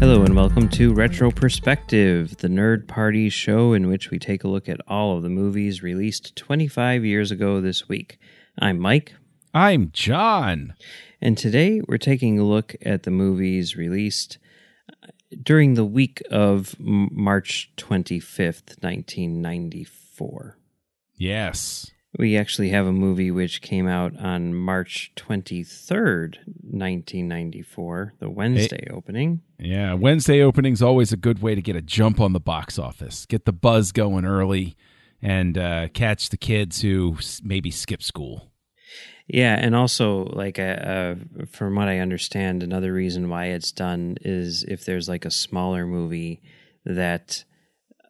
Hello and welcome to Retro Perspective, the nerd party show in which we take a look at all of the movies released 25 years ago this week. I'm Mike. I'm John. And today we're taking a look at the movies released during the week of March 25th, 1994. Yes. We actually have a movie which came out on March 23rd, 1994, the Wednesday opening. Yeah, Wednesday opening's always a good way to get a jump on the box office, get the buzz going early, and catch the kids who maybe skip school. Yeah, and also, like, from what I understand, another reason why it's done is if there's, like, a smaller movie that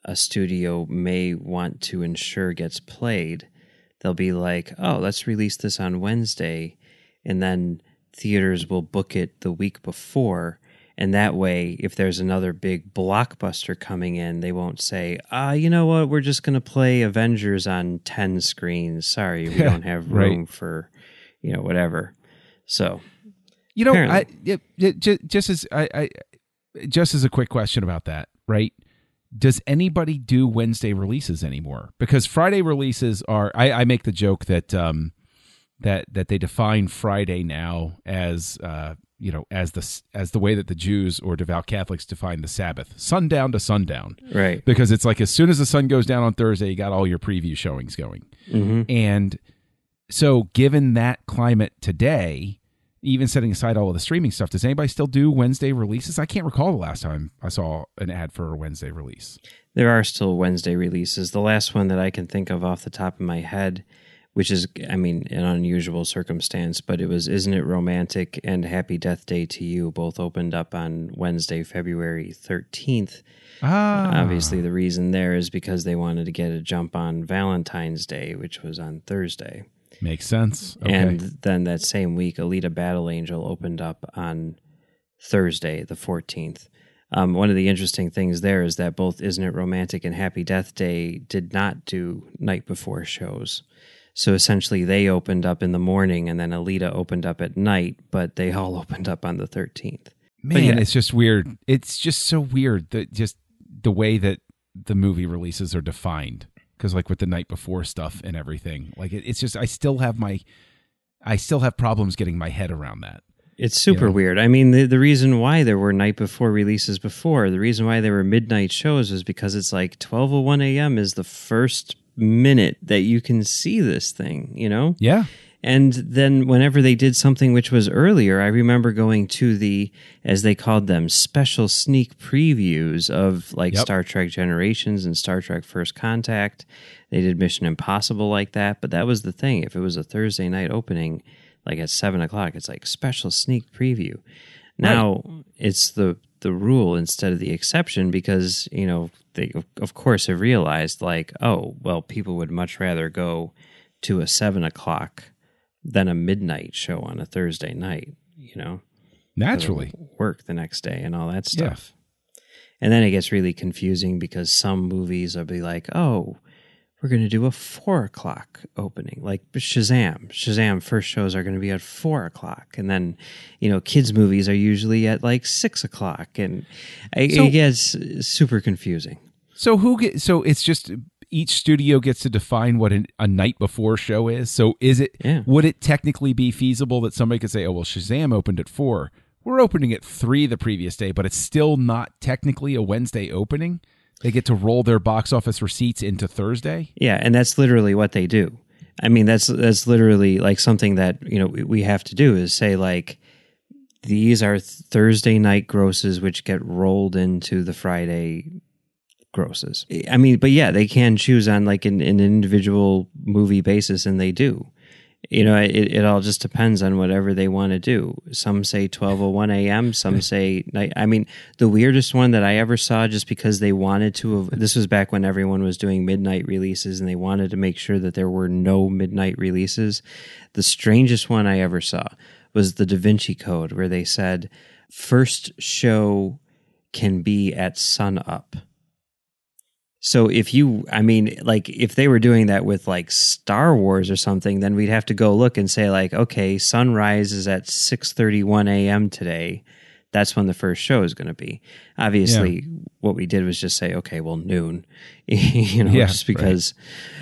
a studio may want to ensure gets played, they'll be like, oh, let's release this on Wednesday, and then theaters will book it the week before, and that way, if there's another big blockbuster coming in, they won't say, you know what, we're just going to play Avengers on 10 screens. Sorry, we don't have room for... you know, whatever. So, you know, just as a quick question about that, right? Does anybody do Wednesday releases anymore? Because Friday releases are, I make the joke that, that they define Friday now as, you know, as the way that the Jews or devout Catholics define the Sabbath, sundown to sundown. Right. Because it's like, as soon as the sun goes down on Thursday, you got all your preview showings going. Mm-hmm. And so given that climate today, even setting aside all of the streaming stuff, does anybody still do Wednesday releases? I can't recall the last time I saw an ad for a Wednesday release. There are still Wednesday releases. The last one that I can think of off the top of my head, which is, I mean, an unusual circumstance, but it was Isn't It Romantic and Happy Death Day to You both opened up on Wednesday, February 13th. Obviously, the reason there is because they wanted to get a jump on Valentine's Day, which was on Thursday. Makes sense. Okay. And then that same week, Alita Battle Angel opened up on Thursday, the 14th. One of the interesting things there is that both Isn't It Romantic and Happy Death Day did not do night before shows. So essentially they opened up in the morning and then Alita opened up at night, but they all opened up on the 13th. Man, yeah. It's just weird. It's just so weird that just the way that the movie releases are defined. Because like with the night before stuff and everything, like it's just I still have problems getting my head around that. It's super weird. I mean, the reason why there were night before releases before, the reason why there were midnight shows is because it's like 12:01 a.m. is the first minute that you can see this thing, you know? Yeah. And then whenever they did something which was earlier, I remember going to the, as they called them, special sneak previews of like Star Trek Generations and Star Trek First Contact. They did Mission Impossible like that, but that was the thing. If it was a Thursday night opening, like at 7 o'clock, it's like special sneak preview. Now it's the rule instead of the exception because, you know, they of course have realized like, oh, well, people would much rather go to a 7 o'clock than a midnight show on a Thursday night, you know? Naturally. Work the next day and all that stuff. Yeah. And then it gets really confusing because some movies will be like, oh, we're going to do a 4 o'clock opening, like Shazam. Shazam first shows are going to be at 4 o'clock. And then, you know, kids' movies are usually at like 6 o'clock. And it gets super confusing. So it's just... each studio gets to define what a night before show is. So is it, would it technically be feasible that somebody could say, oh, well, Shazam opened at 4. We're opening at 3 the previous day, but it's still not technically a Wednesday opening. They get to roll their box office receipts into Thursday. Yeah. And that's literally what they do. I mean, that's literally like something that, you know, we have to do is say like, these are Thursday night grosses, which get rolled into the Friday grosses. I mean, but yeah, they can choose on like an individual movie basis, and they do. You know, it all just depends on whatever they want to do. Some say 12:01 a.m., some say night. I mean, the weirdest one that I ever saw, just because they wanted to, this was back when everyone was doing midnight releases and they wanted to make sure that there were no midnight releases. The strangest one I ever saw was the Da Vinci Code, where they said, first show can be at sunup. So if you, I mean, like, if they were doing that with, like, Star Wars or something, then we'd have to go look and say, like, okay, sunrise is at 6:31 a.m. today. That's when the first show is going to be. Obviously, what we did was just say, okay, well, noon, you know, just because.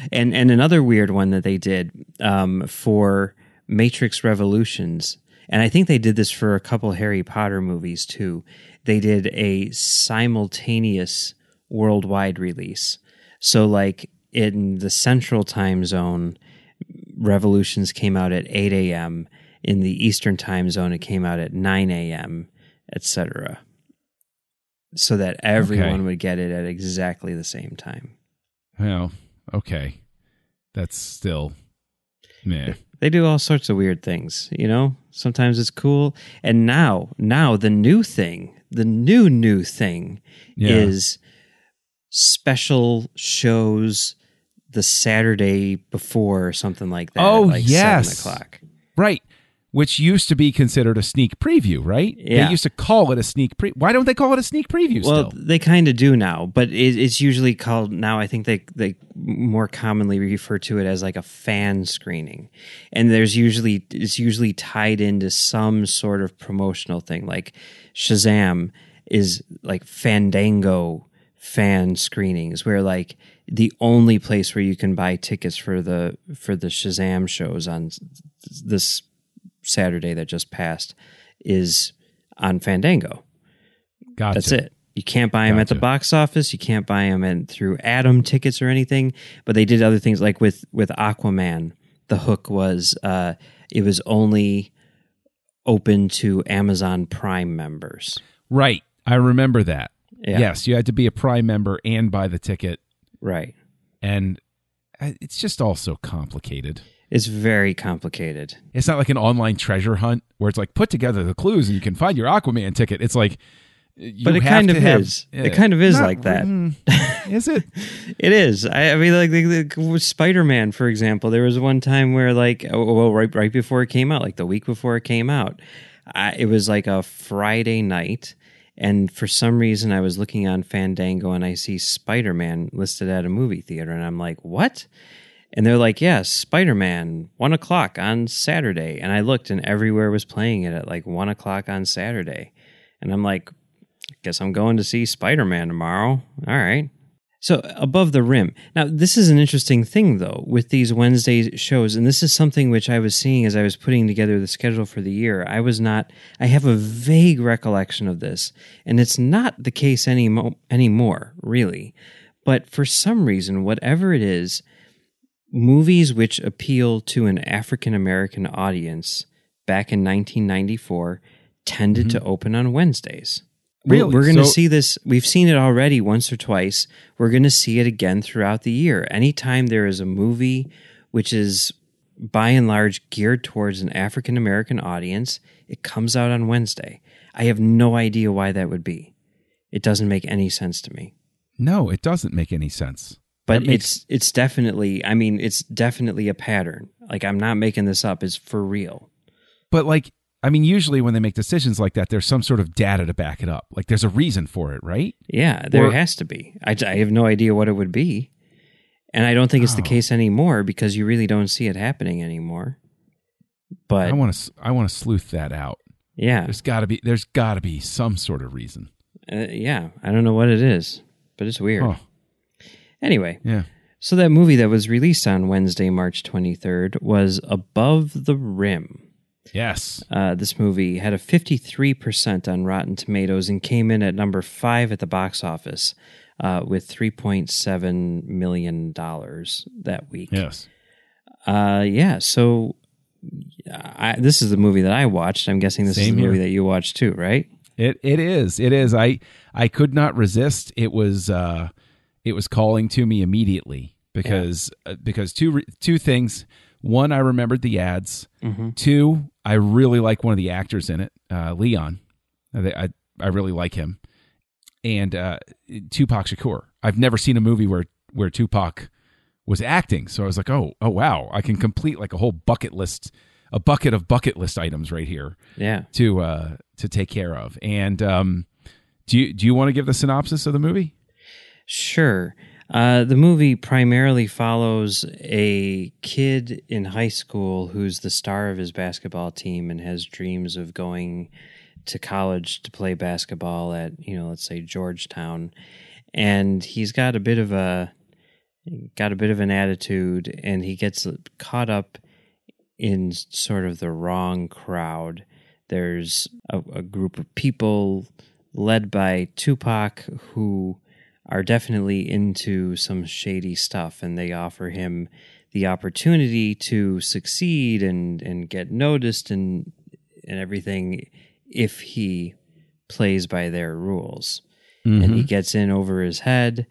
Right. And another weird one that they did for Matrix Revolutions, and I think they did this for a couple Harry Potter movies, too. They did a simultaneous worldwide release. So, like, in the Central Time Zone, Revolutions came out at 8 a.m. In the Eastern Time Zone, it came out at 9 a.m., etc. So that everyone would get it at exactly the same time. Well, okay. That's still... meh. They do all sorts of weird things, you know? Sometimes it's cool. And now the new thing, the new thing is... special shows the Saturday before or something like that. Oh, like 7 o'clock. Right. Which used to be considered a sneak preview, right? Yeah. They used to call it a sneak preview. Why don't they call it a sneak preview still? Well, they kind of do now, but it's usually called now. I think they more commonly refer to it as like a fan screening. And it's usually tied into some sort of promotional thing. Like Shazam is like Fandango fan screenings, where like the only place where you can buy tickets for the Shazam shows on this Saturday that just passed is on Fandango. Gotcha. That's it. You can't buy them at the box office. You can't buy them through Atom tickets or anything. But they did other things, like with Aquaman. The hook was it was only open to Amazon Prime members. Right, I remember that. Yeah. Yes, you had to be a Prime member and buy the ticket. Right. And it's just all so complicated. It's very complicated. It's not like an online treasure hunt where it's like, put together the clues and you can find your Aquaman ticket. It's like, But it kind of is. It kind of is like that. Is it? It is. I mean, like the Spider-Man, for example, there was one time where like, right before it came out, like the week before it came out, it was like a Friday night. And for some reason, I was looking on Fandango and I see Spider-Man listed at a movie theater. And I'm like, what? And they're like, yeah, Spider-Man, 1 o'clock on Saturday. And I looked and everywhere was playing it at like 1 o'clock on Saturday. And I'm like, I guess I'm going to see Spider-Man tomorrow. All right. So Above the Rim. Now, this is an interesting thing, though, with these Wednesday shows. And this is something which I was seeing as I was putting together the schedule for the year. I have a vague recollection of this. And it's not the case anymore, really. But for some reason, whatever it is, movies which appeal to an African-American audience back in 1994 tended to open on Wednesdays. Really? We're going to see this. We've seen it already once or twice. We're going to see it again throughout the year. Anytime there is a movie which is, by and large, geared towards an African-American audience, it comes out on Wednesday. I have no idea why that would be. It doesn't make any sense to me. No, it doesn't make any sense. But it's definitely, I mean, it's definitely a pattern. Like, I'm not making this up. It's for real. But, like, I mean, usually when they make decisions like that, there's some sort of data to back it up. Like, there's a reason for it, right? Yeah, there has to be. I have no idea what it would be. And I don't think it's the case anymore, because you really don't see it happening anymore. But I want to sleuth that out. Yeah. There's got to be some sort of reason. Yeah, I don't know what it is, but it's weird. Oh. Anyway. Yeah. So that movie that was released on Wednesday, March 23rd was Above the Rim. Yes. This movie had a 53% on Rotten Tomatoes and came in at number 5 at the box office with $3.7 million that week. Yes. So this is the movie that I watched. I'm guessing this Same is the movie here. That you watched too, right? It is. I could not resist. It was calling to me immediately because two things. One, I remembered the ads. Mm-hmm. Two, I really like one of the actors in it, Leon. I really like him. And Tupac Shakur. I've never seen a movie where Tupac was acting, so I was like, oh wow, I can complete like a whole bucket list, a bucket of bucket list items right here. Yeah. To take care of. And do you want to give the synopsis of the movie? Sure. The movie primarily follows a kid in high school who's the star of his basketball team and has dreams of going to college to play basketball at, let's say Georgetown. And he's got a bit of an attitude, and he gets caught up in sort of the wrong crowd. There's a group of people led by Tupac who are definitely into some shady stuff, and they offer him the opportunity to succeed and get noticed and everything if he plays by their rules. Mm-hmm. And he gets in over his head,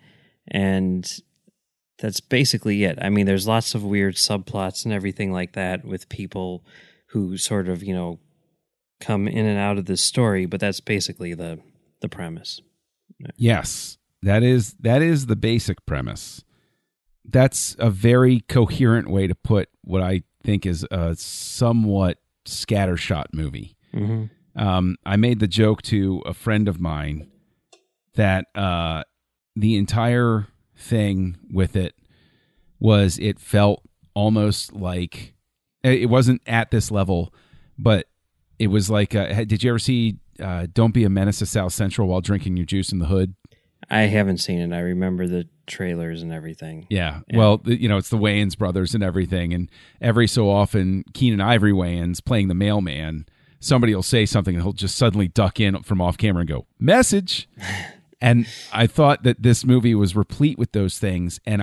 and that's basically it. I mean, there's lots of weird subplots and everything like that with people who sort of, come in and out of this story, but that's basically the premise. Yes, that is the basic premise. That's a very coherent way to put what I think is a somewhat scattershot movie. Mm-hmm. I made the joke to a friend of mine that the entire thing with it was, it felt almost like, it wasn't at this level, but it was like, did you ever see Don't Be a Menace to South Central While Drinking Your Juice in the Hood? I haven't seen it. I remember the trailers and everything. Yeah. Yeah. Well, it's the Wayans brothers and everything. And every so often, Keenan Ivory Wayans playing the mailman, somebody will say something and he'll just suddenly duck in from off camera and go, message. And I thought that this movie was replete with those things. And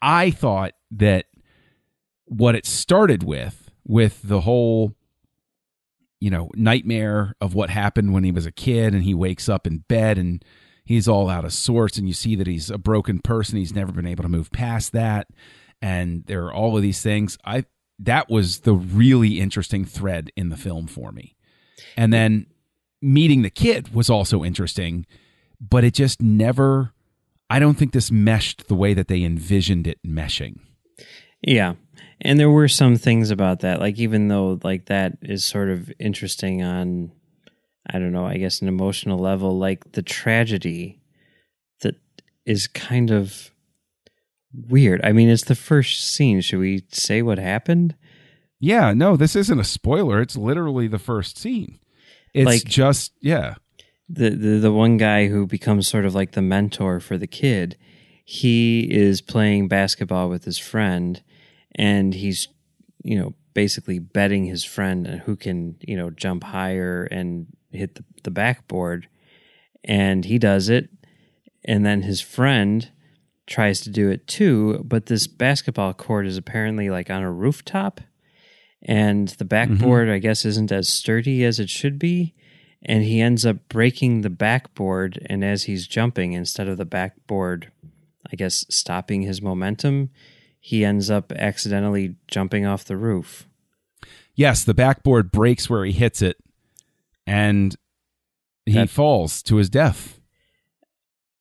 I thought that what it started with the whole, nightmare of what happened when he was a kid and he wakes up in bed and he's all out of sorts, and you see that he's a broken person. He's never been able to move past that. And there are all of these things. That was the really interesting thread in the film for me. And then meeting the kid was also interesting, but it just never, I don't think this meshed the way that they envisioned it meshing. Yeah. And there were some things about that, like, even though like that is sort of interesting on, I don't know, I guess an emotional level, like the tragedy that is kind of weird. I mean, it's the first scene. Should we say what happened? Yeah, no, this isn't a spoiler. It's literally the first scene. It's like, just, yeah. The one guy who becomes sort of like the mentor for the kid, he is playing basketball with his friend, and he's, basically betting his friend on who can, jump higher and hit the backboard. And he does it. And then his friend tries to do it too. But this basketball court is apparently like on a rooftop. And the backboard, mm-hmm. I guess, isn't as sturdy as it should be. And he ends up breaking the backboard. And as he's jumping, instead of the backboard, I guess, stopping his momentum, he ends up accidentally jumping off the roof. Yes, the backboard breaks where he hits it, and he falls to his death.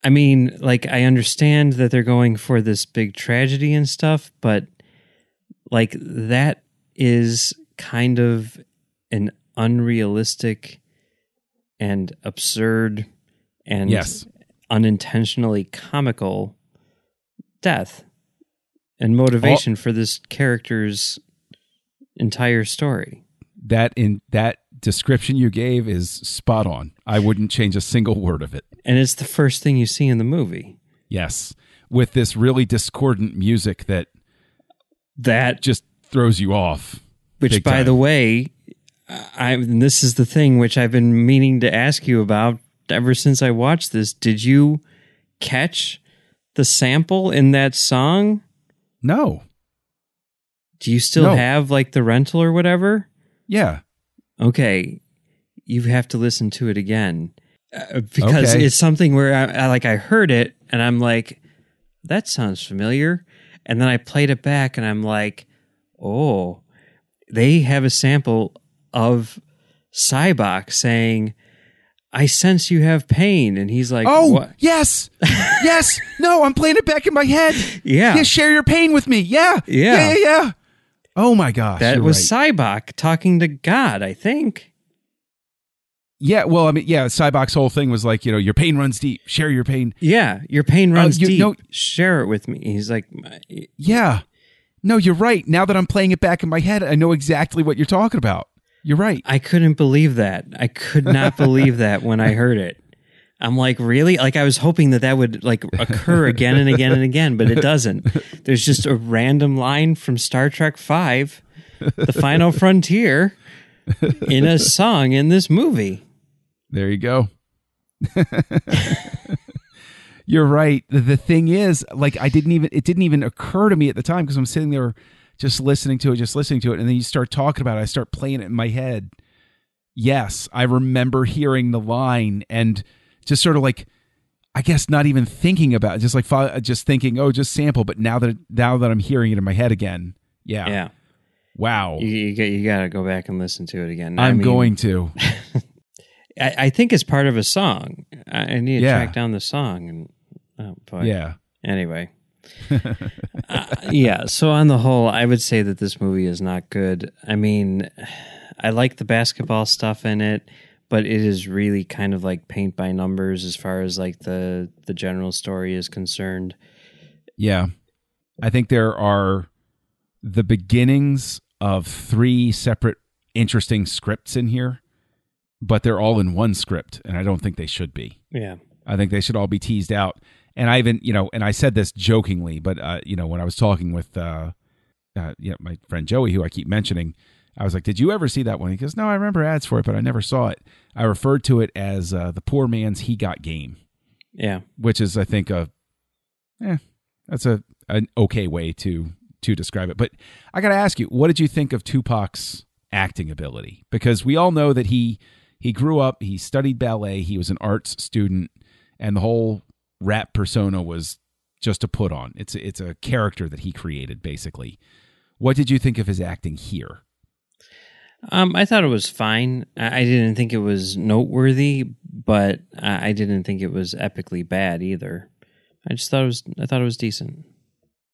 I mean, like, I understand that they're going for this big tragedy and stuff, but like, that is kind of an unrealistic and absurd and yes, unintentionally comical death and motivation for this character's entire story. That description you gave is spot on. I wouldn't change a single word of it. And it's the first thing you see in the movie. Yes, with this really discordant music that just throws you off. Which, by the way, this is the thing which I've been meaning to ask you about ever since I watched this. Did you catch the sample in that song? No. Do you still have like the rental or whatever? Yeah. Okay. You have to listen to it again because it's something where I heard it and I'm like, that sounds familiar. And then I played it back and I'm like, oh, they have a sample of Cybox saying, I sense you have pain. And he's like, oh, what? Yes. Yes. No, I'm playing it back in my head. Yeah. Yeah. Share your pain with me. Yeah. Yeah. Yeah. Yeah. Oh my gosh. That was right. Cybox talking to God, I think. Yeah, well, I mean, yeah, Cybox's whole thing was like, you know, your pain runs deep. Share your pain. Yeah, your pain runs deep. No, share it with me. He's like, yeah. No, you're right. Now that I'm playing it back in my head, I know exactly what you're talking about. You're right. I couldn't believe that. I could not believe that when I heard it. I'm like, really? Like, I was hoping that that would, like, occur again and again and again, but it doesn't. There's just a random line from Star Trek V, The Final Frontier, in a song in this movie. There you go. You're right. The thing is, like, it didn't even occur to me at the time because I'm sitting there just listening to it. And then you start talking about it. I start playing it in my head. Yes, I remember hearing the line and just sort of like, I guess not even thinking about it, just like thinking, oh, just sample. But now that I'm hearing it in my head again. Yeah. Yeah. Wow. You got to go back and listen to it again. I'm going to. I think it's part of a song. I need to track down the song. And anyway. So on the whole, I would say that this movie is not good. I mean, I like the basketball stuff in it, but it is really kind of like paint by numbers as far as like the general story is concerned. Yeah. I think there are the beginnings of three separate interesting scripts in here. But they're all in one script, and I don't think they should be. Yeah. I think they should all be teased out. And I even, and I said this jokingly, but, when I was talking with my friend Joey, who I keep mentioning, I was like, did you ever see that one? He goes, no, I remember ads for it, but I never saw it. I referred to it as the poor man's He Got Game. Yeah. Which is, I think, that's an okay way to describe it. But I got to ask you, what did you think of Tupac's acting ability? Because we all know that he grew up, he studied ballet, he was an arts student, and the whole rap persona was just a put on. It's a character that he created, basically. What did you think of his acting here? I thought it was fine. I didn't think it was noteworthy, but I didn't think it was epically bad either. I thought it was decent.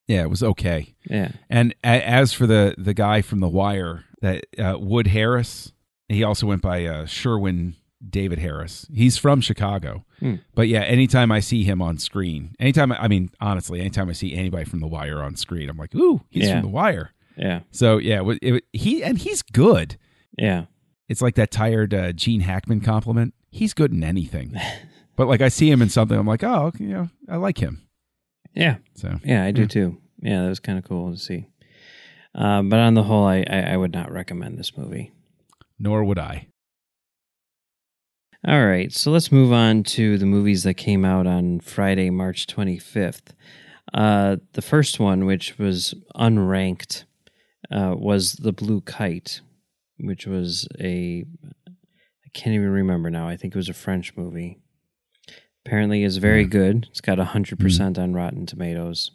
Yeah, it was okay. Yeah. And as for the guy from The Wire, that Wood Harris, he also went by Sherwin David Harris. He's from Chicago. Mm. But yeah, anytime I see him on screen, anytime I see anybody from The Wire on screen, I'm like, ooh, he's from The Wire. Yeah. So yeah, he's good. Yeah. It's like that tired Gene Hackman compliment. He's good in anything. But like I see him in something, I'm like, oh, okay, I like him. Yeah. So yeah, I do too. Yeah, that was kind of cool to see. But on the whole, I would not recommend this movie. Nor would I. All right, so let's move on to the movies that came out on Friday, March 25th. The first one, which was unranked, was The Blue Kite, which was I can't even remember now. I think it was a French movie. Apparently it's very good. It's got 100% on Rotten Tomatoes.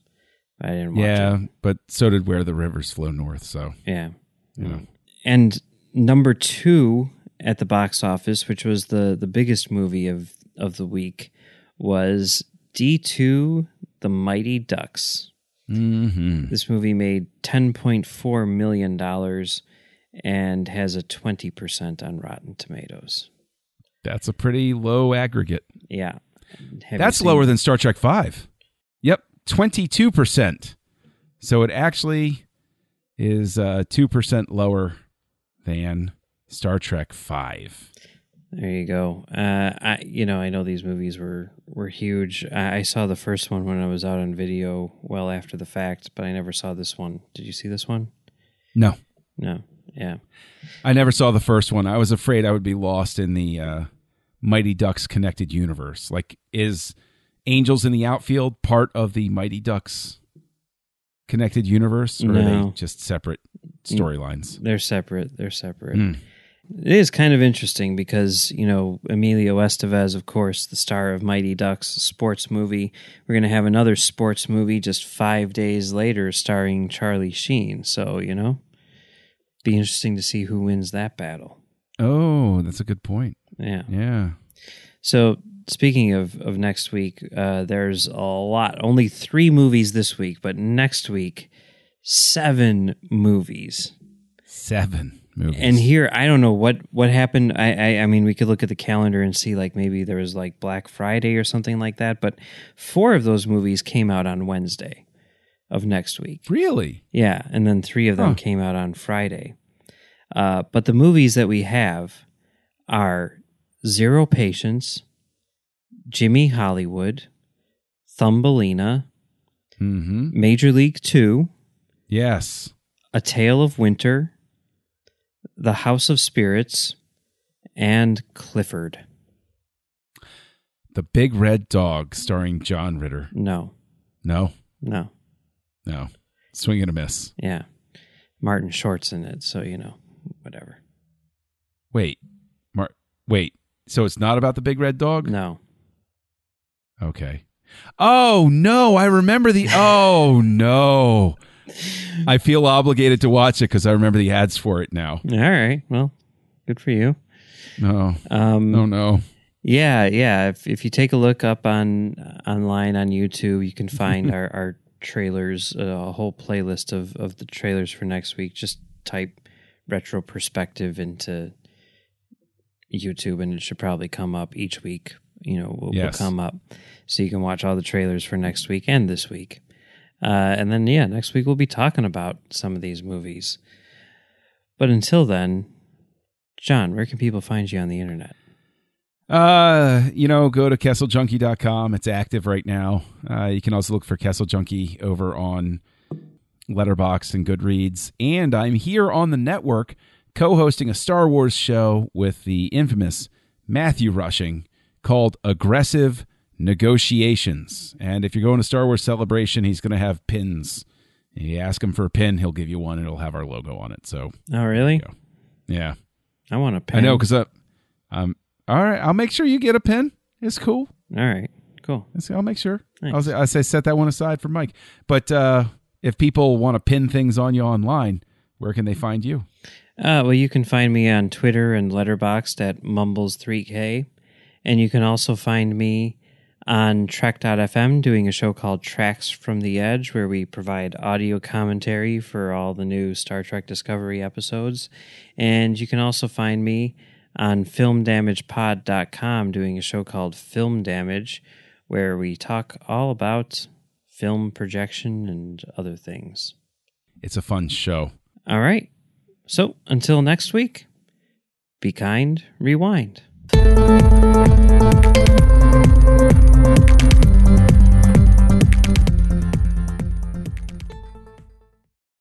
I didn't watch it. Yeah, but so did Where the Rivers Flow North, so. Yeah. You know. And number 2 at the box office, which was the biggest movie of the week, was D2: The Mighty Ducks. Mm-hmm. This movie made $10.4 million and has a 20% on Rotten Tomatoes. That's a pretty low aggregate. Yeah. That's lower than Star Trek V. Yep, 22%. So it actually is 2% lower than Star Trek V. There you go. I know these movies were huge. I saw the first one when I was out on video well after the fact, but I never saw this one. Did you see this one? No. Yeah. I never saw the first one. I was afraid I would be lost in the Mighty Ducks connected universe. Like, is Angels in the Outfield part of the Mighty Ducks connected universe, or are they just separate storylines? They're separate. It is kind of interesting because, you know, Emilio Estevez, of course, the star of Mighty Ducks, a sports movie. We're going to have another sports movie just 5 days later starring Charlie Sheen. So, you know, be interesting to see who wins that battle. Oh, that's a good point. Yeah. Yeah. So speaking of next week, there's a lot. Only 3 movies this week, but next week, 7 movies. 7 movies. And here, I don't know what happened. I mean, we could look at the calendar and see like maybe there was like Black Friday or something like that. But 4 of those movies came out on Wednesday of next week. Really? Yeah. And then 3 of them came out on Friday. But the movies that we have are Zero Patience, Jimmy Hollywood, Thumbelina, Major League 2. Yes. A Tale of Winter, The House of Spirits, and Clifford. The Big Red Dog, starring John Ritter. No. Swing and a miss. Yeah. Martin Short's in it, so, you know, whatever. Wait. So it's not about the Big Red Dog? No. Okay. Oh, no. I remember the... Oh, no. I feel obligated to watch it because I remember the ads for it now. All right. Well, good for you. No. Oh, no. Yeah. If you take a look up online on YouTube, you can find our trailers, a whole playlist of the trailers for next week. Just type Retro Perspective into YouTube and it should probably come up each week. You know, will come up. So you can watch all the trailers for next week and this week. And then, next week we'll be talking about some of these movies. But until then, John, where can people find you on the internet? Go to KesselJunkie.com. It's active right now. You can also look for Kessel Junkie over on Letterboxd and Goodreads. And I'm here on the network co-hosting a Star Wars show with the infamous Matthew Rushing called Aggressive Negotiations. And if you're going to Star Wars Celebration, he's going to have pins. You ask him for a pin, he'll give you one, and it'll have our logo on it. So, oh, really? Yeah. I want a pin. I know, because all right, I'll make sure you get a pin. It's cool. All right, cool. I'll make sure. I'll say set that one aside for Mike. But if people want to pin things on you online, where can they find you? Well, you can find me on Twitter and Letterboxd at Mumbles3K. And you can also find me on Trek.fm, doing a show called Tracks from the Edge, where we provide audio commentary for all the new Star Trek Discovery episodes. And you can also find me on FilmDamagePod.com, doing a show called Film Damage, where we talk all about film projection and other things. It's a fun show. All right. So until next week, be kind, rewind.